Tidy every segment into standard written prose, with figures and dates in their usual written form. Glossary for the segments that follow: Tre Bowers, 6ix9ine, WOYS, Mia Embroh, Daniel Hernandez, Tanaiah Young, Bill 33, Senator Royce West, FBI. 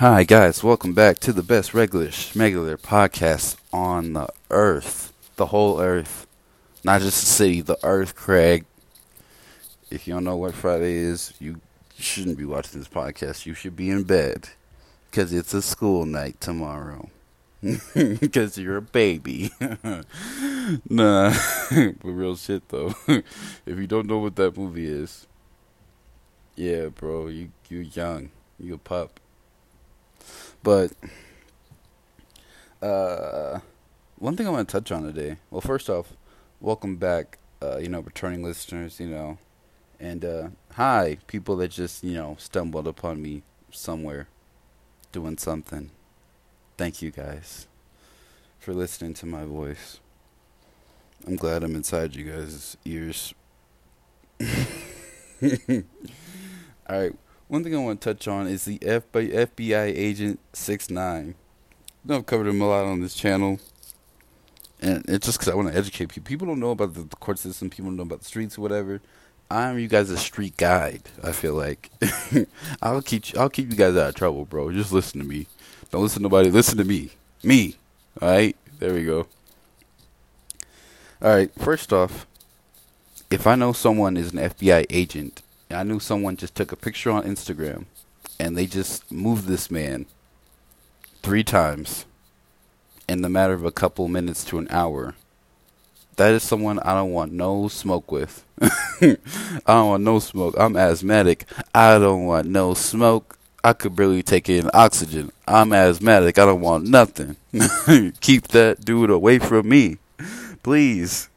Hi guys, welcome back to the best regular schmegular podcast on the earth. The whole earth. Not just the city, the earth, Craig. If you don't know what Friday is, you shouldn't be watching this podcast. You should be in bed. Because it's a school night tomorrow. Because you're a baby. Nah, but real shit though. If you don't know what that movie is, yeah bro, you're young. You a pup. But, one thing I want to touch on today, well, first off, welcome back, returning listeners, and, hi, people that just, stumbled upon me somewhere doing something. Thank you guys for listening to my voice. I'm glad I'm inside you guys' ears. Alright. One thing I want to touch on is the FBI agent 6ix9ine. I've covered him a lot on this channel. And it's just because I want to educate people. People don't know about the court system. People don't know about the streets or whatever. I'm you guys a street guide, I feel like. I'll keep you guys out of trouble, bro. Just listen to me. Don't listen to nobody. Listen to me. Me. Alright? There we go. Alright, first off, if I know someone is an FBI agent, I knew someone just took a picture on Instagram, and they just moved this man 3 times in the matter of a couple minutes to an hour. That is someone I don't want no smoke with. I don't want no smoke. I'm asthmatic. I don't want no smoke. I could barely take in oxygen. I'm asthmatic. I don't want nothing. Keep that dude away from me. Please.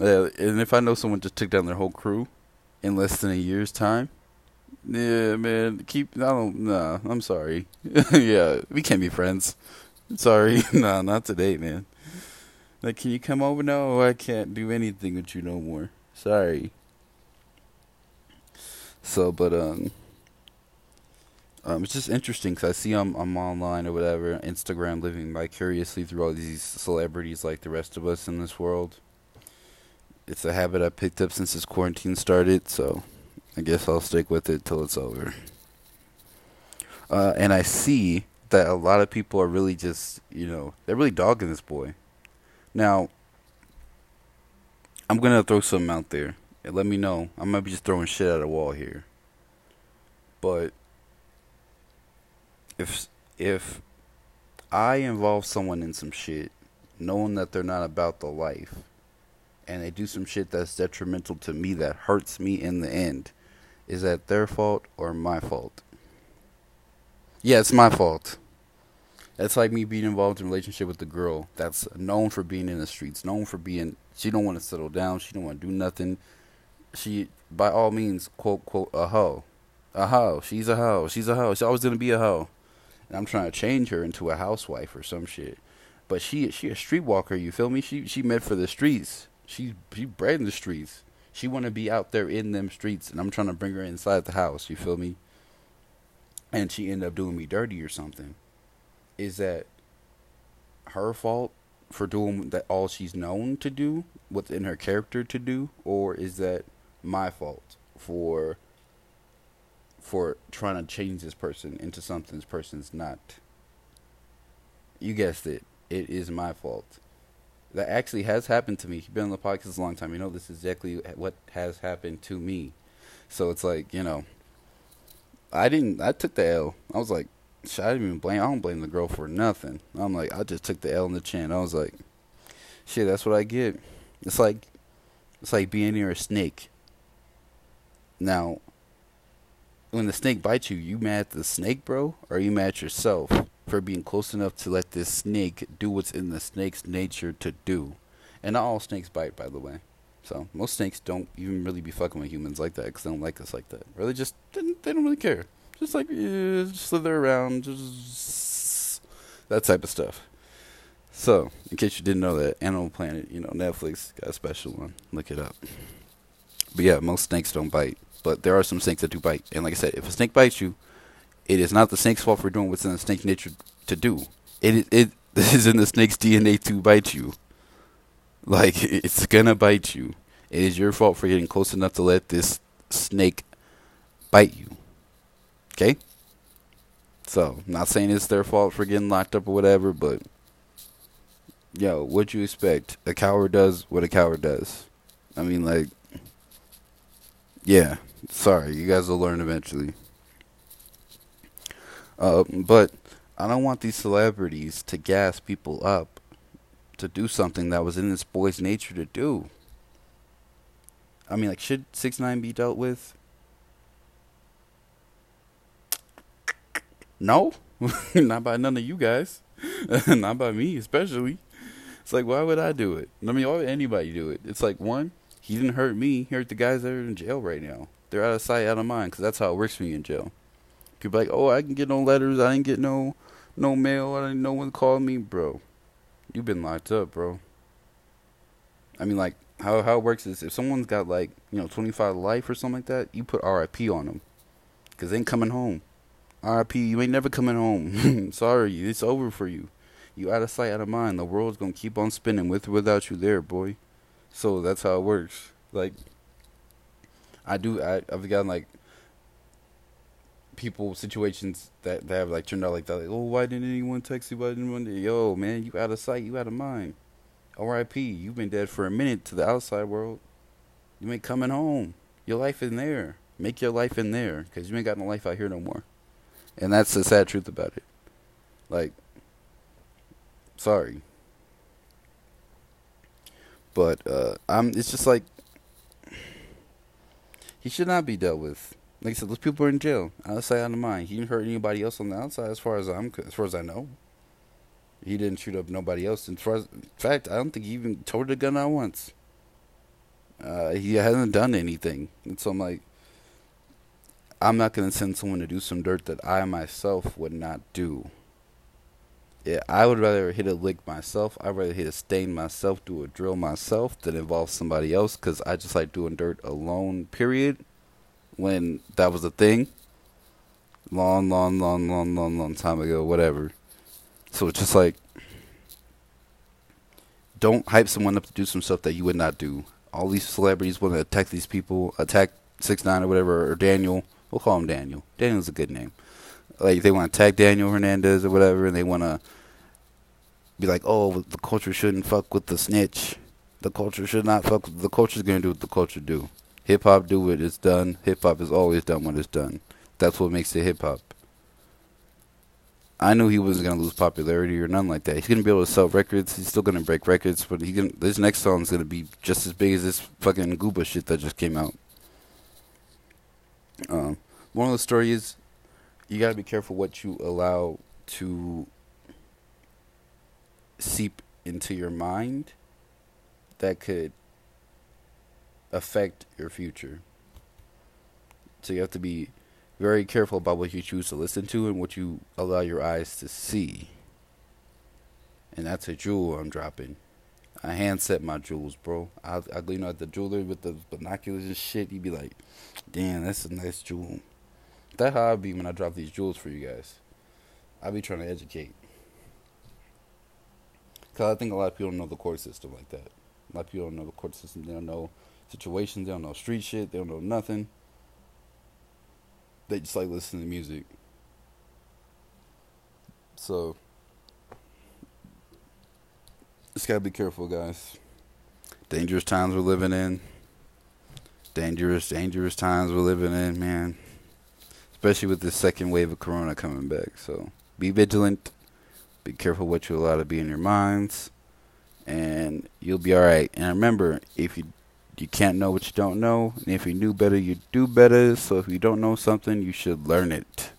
And if I know someone just took down their whole crew, in less than a year's time? Yeah, man. I'm sorry. Yeah, we can't be friends. Sorry. Nah, not today, man. Like, can you come over? No, I can't do anything with you no more. Sorry. So, but, it's just interesting because I see I'm online or whatever, Instagram, living vicariously through all these celebrities like the rest of us in this world. It's a habit I picked up since this quarantine started, so I guess I'll stick with it till it's over. And I see that a lot of people are really just, they're really dogging this boy. Now, I'm going to throw something out there. And let me know. I might be just throwing shit at a wall here. But if I involve someone in some shit, knowing that they're not about the life, and they do some shit that's detrimental to me, that hurts me in the end, is that their fault or my fault? Yeah, it's my fault. That's like me being involved in a relationship with a girl that's known for being in the streets, known for being, she don't want to settle down, she don't want to do nothing. She, by all means, quote, a hoe. A hoe. She's a hoe. She's a hoe. She's always going to be a hoe. And I'm trying to change her into a housewife or some shit. But she a streetwalker, you feel me? She meant for the streets. She bred in the streets. She want to be out there in them streets, and I'm trying to bring her inside the house, you feel me? And she ended up doing me dirty or something. Is that her fault for doing that, all she's known to do, what's in her character to do, or is that my fault for trying to change this person into something this person's not? You guessed it. It is my fault. That actually has happened to me. You've been on the podcast a long time. You know this is exactly what has happened to me. So it's like, I took the L. I was like, shit, I don't blame the girl for nothing. I'm like, I just took the L in the chin. I was like, shit, that's what I get. It's like being near a snake. Now, when the snake bites you, you mad at the snake, bro? Or are you mad at yourself for being close enough to let this snake do what's in the snake's nature to do? And not all snakes bite, by the way. So, most snakes don't even really be fucking with humans like that because they don't like us like that. Or they don't really care. Just like, just slither around, just that type of stuff. So, in case you didn't know that, Animal Planet, Netflix got a special one. Look it up. But yeah, most snakes don't bite. But there are some snakes that do bite. And like I said, if a snake bites you, it is not the snake's fault for doing what's in the snake's nature to do. It is in the snake's DNA to bite you. Like, it's gonna bite you. It is your fault for getting close enough to let this snake bite you. Okay? So, not saying it's their fault for getting locked up or whatever, but, yo, what you expect? A coward does what a coward does. I mean, like, yeah, sorry, you guys will learn eventually. But I don't want these celebrities to gas people up to do something that was in this boy's nature to do. I mean, like, should 6ix9ine be dealt with? No. Not by none of you guys. Not by me, especially. It's like, why would I do it? I mean, why would anybody do it? It's like, one, he didn't hurt me. He hurt the guys that are in jail right now. They're out of sight, out of mind, because that's how it works for you in jail. People are like, oh, I didn't get no letters. I didn't get no mail. I didn't, no one called me. Bro, you've been locked up, bro. I mean, like, how it works is if someone's got, like, 25 life or something like that, you put RIP on them because they ain't coming home. RIP, you ain't never coming home. Sorry, it's over for you. You out of sight, out of mind. The world's going to keep on spinning with or without you there, boy. So that's how it works. Like, I've gotten, like, people, situations that have, like, turned out like that. Like, oh, why didn't anyone text you? Why didn't anyone? Yo, man, you out of sight, you out of mind. RIP, you've been dead for a minute to the outside world. You ain't coming home. Your life in there. Make your life in there, because you ain't got no life out here no more. And that's the sad truth about it. Like, sorry. But, it's just like, he should not be dealt with. Like I said, those people are in jail. Outside of mind. He didn't hurt anybody else on the outside as far as I know. He didn't shoot up nobody else. In fact, I don't think he even tore the gun out once. He hasn't done anything. And so I'm like, I'm not going to send someone to do some dirt that I myself would not do. Yeah, I would rather hit a lick myself. I'd rather hit a stain myself, do a drill myself, than involve somebody else. Because I just like doing dirt alone, period. When that was a thing. Long time ago, whatever. So it's just like, don't hype someone up to do some stuff that you would not do. All these celebrities want to attack these people. Attack 6ix9ine or whatever, or Daniel. We'll call him Daniel. Daniel's a good name. Like, they want to attack Daniel Hernandez or whatever, and they want to be like, oh, the culture shouldn't fuck with the snitch. The culture should not fuck with the culture's going to do what the culture do. Hip-hop do what it's done. Hip-hop is always done what it's done. That's what makes it hip-hop. I knew he wasn't going to lose popularity or nothing like that. He's going to be able to sell records. He's still going to break records, but this next song's going to be just as big as this fucking Gooba shit that just came out. Moral of the story is, you gotta be careful what you allow to seep into your mind that could affect your future. So you have to be very careful about what you choose to listen to and what you allow your eyes to see. And that's a jewel I'm dropping. I hand set my jewels, bro. I glean out the jeweler with the binoculars and shit. You'd be like, damn, that's a nice jewel. That's how I be when I drop these jewels for you guys. I be trying to educate. Because I think a lot of people don't know the court system like that. A lot of people don't know the court system. They don't know situations. They don't know street shit. They don't know nothing. They just like listening to music. So, just gotta be careful, guys. Dangerous times we're living in. Dangerous times we're living in, man. Especially with this second wave of corona coming back. So, be vigilant. Be careful what you allow to be in your minds. And you'll be alright. And remember, if you can't know what you don't know. And if you knew better, you'd do better. So, if you don't know something, you should learn it.